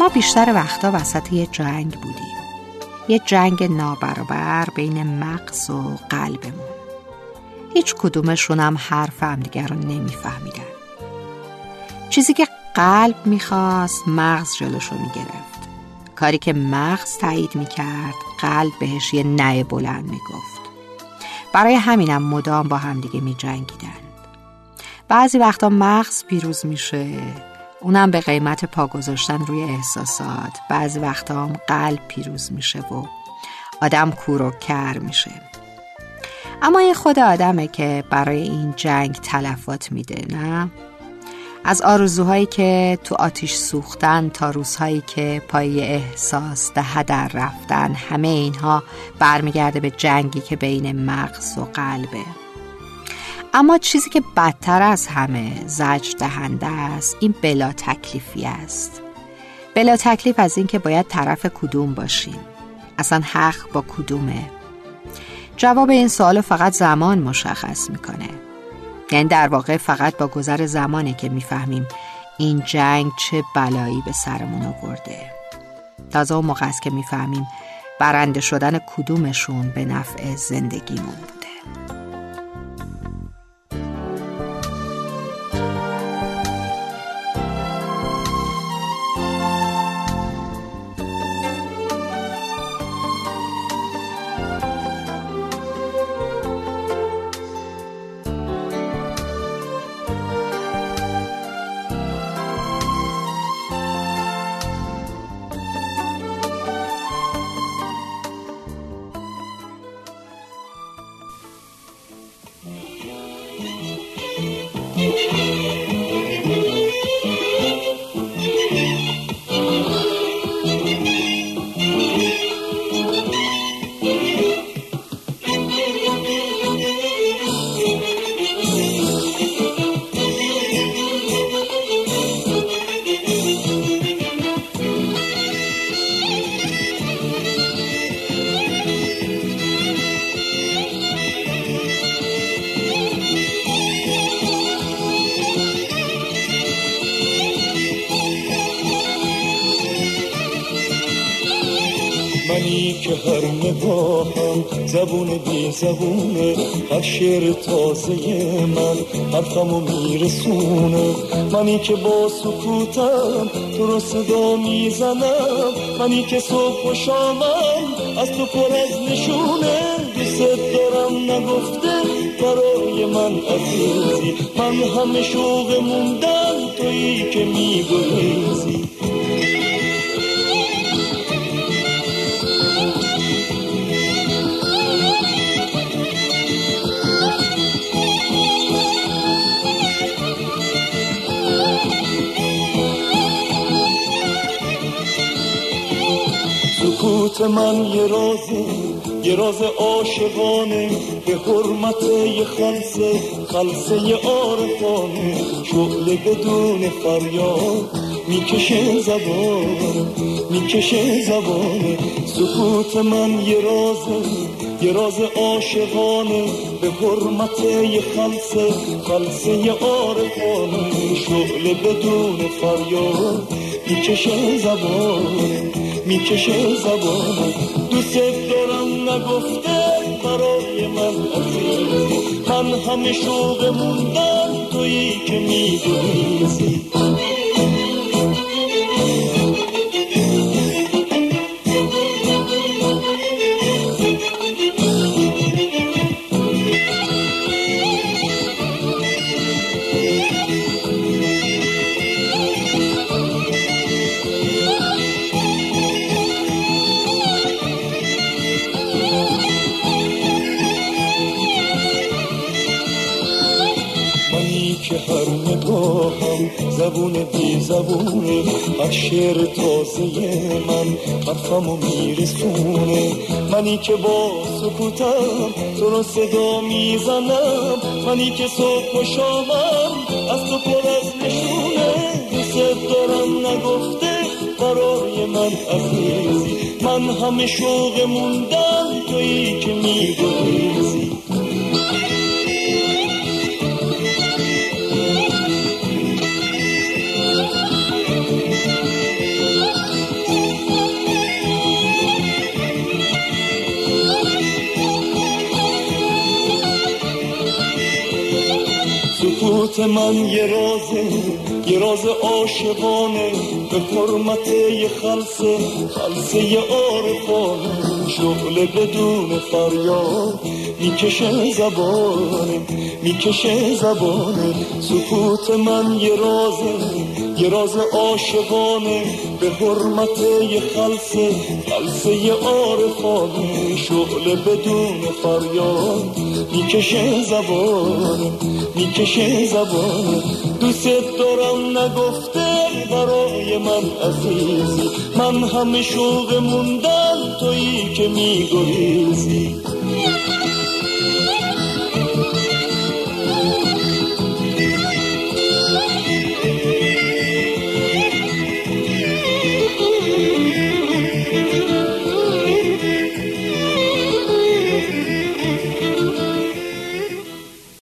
ما بیشتر وقتا وسط یه جنگ بودیم، یه جنگ نابرابر بین مغز و قلبمون. هیچ کدومشون هم حرف همدیگر رو نمیفهمیدن. چیزی که قلب میخواست مغز جلوشو میگرفت، کاری که مغز تایید میکرد قلب بهش یه نه بلند میگفت. برای همینم مدام با همدیگه میجنگیدن. بعضی وقتا مغز پیروز میشه، اونم به قیمت پا گذاشتن روی احساسات. بعضی وقتا هم قلب پیروز میشه و آدم کور و کر میشه. اما این خود آدمه که برای این جنگ تلفات میده، نه؟ از آرزوهایی که تو آتیش سوختن تا روزهایی که پای احساس به هدر رفتن، همه اینها برمیگرده به جنگی که بین مغز و قلبه. اما چیزی که بدتر از همه زجر دهنده است، این بلا تکلیفی است. بلا تکلیف از این که باید طرف کدوم باشیم، اصلا حق با کدومه. جواب این سوالو فقط زمان مشخص میکنه. یعنی در واقع فقط با گذر زمانه که میفهمیم این جنگ چه بلایی به سرمون آورده. تازه اون موقع است که میفهمیم برنده شدن کدومشون به نفع زندگیمون بوده. منی که هر نگاهم زبون بی زبونه، هر شعر تازه من حرفمو میرسونه. منی که با سکوتم تو رو صدا میزنم، منی که صبح و شامم از تو پر از نشونه. دوست دارم نگفته برای من عزیزی، من همه شوق موندم تویی که میگریزی. سکوت من یه رازه، یه راز عاشقانه، به حرمت یه خلسه، خلسه یه عارفانه. شعله بدون فریاد میکشه زبانه، میکشه زبانه. سکوت من یه رازه، یه راز عاشقانه، به حرمت یه خلسه، خلسه یه عارفانه. شعله بدون فریاد میکشه زبانه، میکشه زبانم. دوست دارم نگفته برای من عزیزی، من همه شوق موندم تویی که میگریزی. که هر نگاهم زبون بی زبونه، هر شعر تازه من حرفمو میرسونه. منی که با سکوتم تو رو صدا میزنم، منی که صبح و شامم از تو پر از نشونه. دوست دارم نگفته برای من عزیزی، من همه شوق موندم تویی که میگریزی. وسط من یه رازه، یه راز عاشقانه، به حرمت یه خلسه، خلسه یه عارفانه، شعله بدون فریاد میکشه زبانه، میکشه زبانه. سکوت من یه رازه، یه راز عاشقانه، به حرمت یه خلسه، خلسه یه عارفانه، شعله بدون فریاد میکشه زبانه، میکشه زبانه. دوست دارم نگفته برای من عزیزی، من همه شوق موندن تویی که میگریزی.